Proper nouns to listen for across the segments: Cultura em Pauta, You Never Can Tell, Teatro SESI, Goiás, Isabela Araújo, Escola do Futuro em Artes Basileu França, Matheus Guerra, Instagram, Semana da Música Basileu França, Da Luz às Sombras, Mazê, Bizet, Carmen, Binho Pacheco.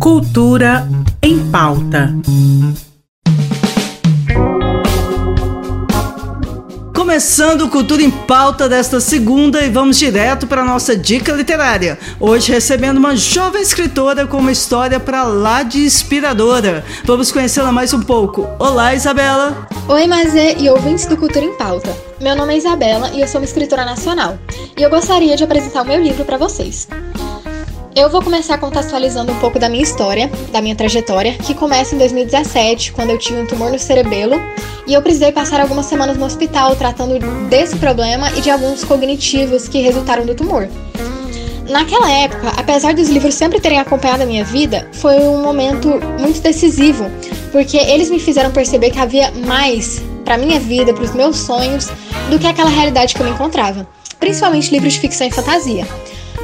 Cultura em pauta. Começando Cultura em Pauta desta segunda e vamos direto para a nossa dica literária. Hoje recebendo uma jovem escritora com uma história para lá de inspiradora. Vamos conhecê-la mais um pouco. Olá, Isabela! Oi, Mazê e ouvintes do Cultura em Pauta. Meu nome é Isabela e eu sou uma escritora nacional. E eu gostaria de apresentar o meu livro para vocês. Eu vou começar contextualizando um pouco da minha história, da minha trajetória, que começa em 2017, quando eu tive um tumor no cerebelo, e eu precisei passar algumas semanas no hospital tratando desse problema e de alguns cognitivos que resultaram do tumor. Naquela época, apesar dos livros sempre terem acompanhado a minha vida, foi um momento muito decisivo, porque eles me fizeram perceber que havia mais para minha vida, para os meus sonhos, do que aquela realidade que eu me encontrava, principalmente livros de ficção e fantasia.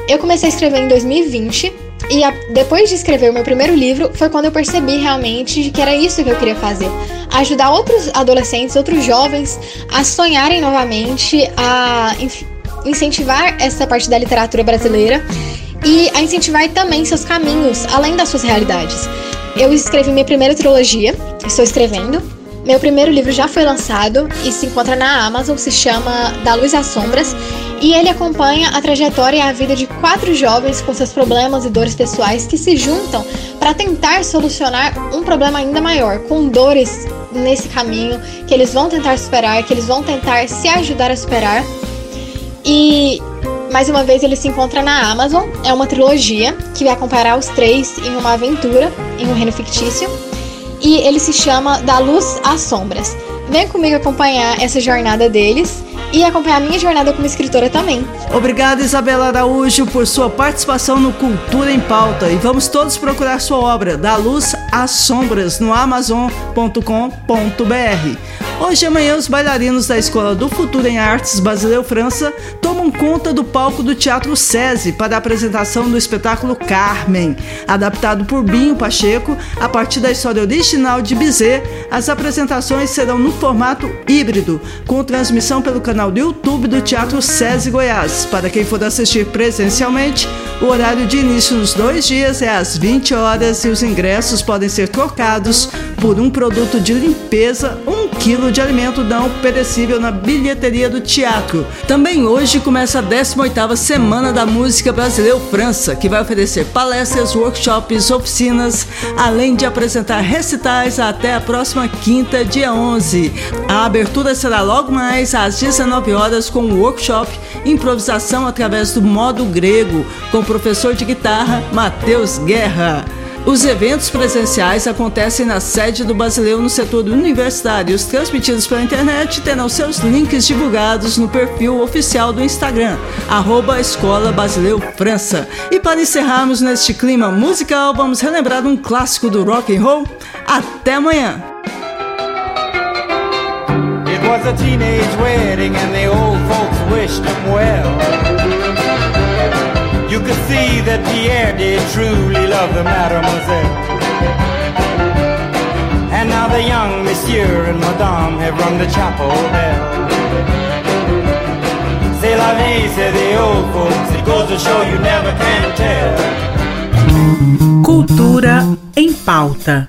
Eu comecei a escrever em 2020 e depois de escrever o meu primeiro livro foi quando eu percebi realmente que era isso que eu queria fazer. Ajudar outros adolescentes, outros jovens a sonharem novamente, a incentivar essa parte da literatura brasileira e a incentivar também seus caminhos, além das suas realidades. Eu escrevi minha primeira trilogia, estou escrevendo. Meu primeiro livro já foi lançado e se encontra na Amazon, se chama Da Luz às Sombras, e ele acompanha a trajetória e a vida de 4 jovens com seus problemas e dores pessoais que se juntam para tentar solucionar um problema ainda maior, com dores nesse caminho que eles vão tentar superar, que eles vão tentar se ajudar a superar. E, mais uma vez, ele se encontra na Amazon, é uma trilogia que vai acompanhar os 3 em uma aventura, em um reino fictício. E ele se chama Da Luz às Sombras. Vem comigo acompanhar essa jornada deles e acompanhar a minha jornada como escritora também. Obrigada, Isabela Araújo, por sua participação no Cultura em Pauta. E vamos todos procurar sua obra, Da Luz às Sombras, no amazon.com.br. Hoje e amanhã, os bailarinos da Escola do Futuro em Artes Basileu França tomam conta do palco do Teatro SESI para a apresentação do espetáculo Carmen, adaptado por Binho Pacheco, a partir da história original de Bizet. As apresentações serão no formato híbrido, com transmissão pelo canal do YouTube do Teatro SESI Goiás. Para quem for assistir presencialmente, o horário de início nos 2 dias é às 20 horas e os ingressos podem ser trocados por um produto de limpeza, 1 quilo de alimento não perecível na bilheteria do teatro. Também hoje começa a 18ª Semana da Música Basileu França, que vai oferecer palestras, workshops, oficinas, além de apresentar recitais até a próxima quinta, dia 11. A abertura será logo mais às 19 horas com o workshop Improvisação através do modo grego, com o professor de guitarra Matheus Guerra. Os eventos presenciais acontecem na sede do Basileu no setor universitário. Os transmitidos pela internet terão seus links divulgados no perfil oficial do Instagram, @escolabasileu frança. E para encerrarmos neste clima musical, vamos relembrar um clássico do rock and roll. Até amanhã! It was a teenage wedding and the old folks wished them well. You could see that Pierre did truly love the mademoiselle. And now the young monsieur and madame have rung the chapel bell. C'est la vie, say the old folks, it goes to show you never can tell. Cultura em Pauta,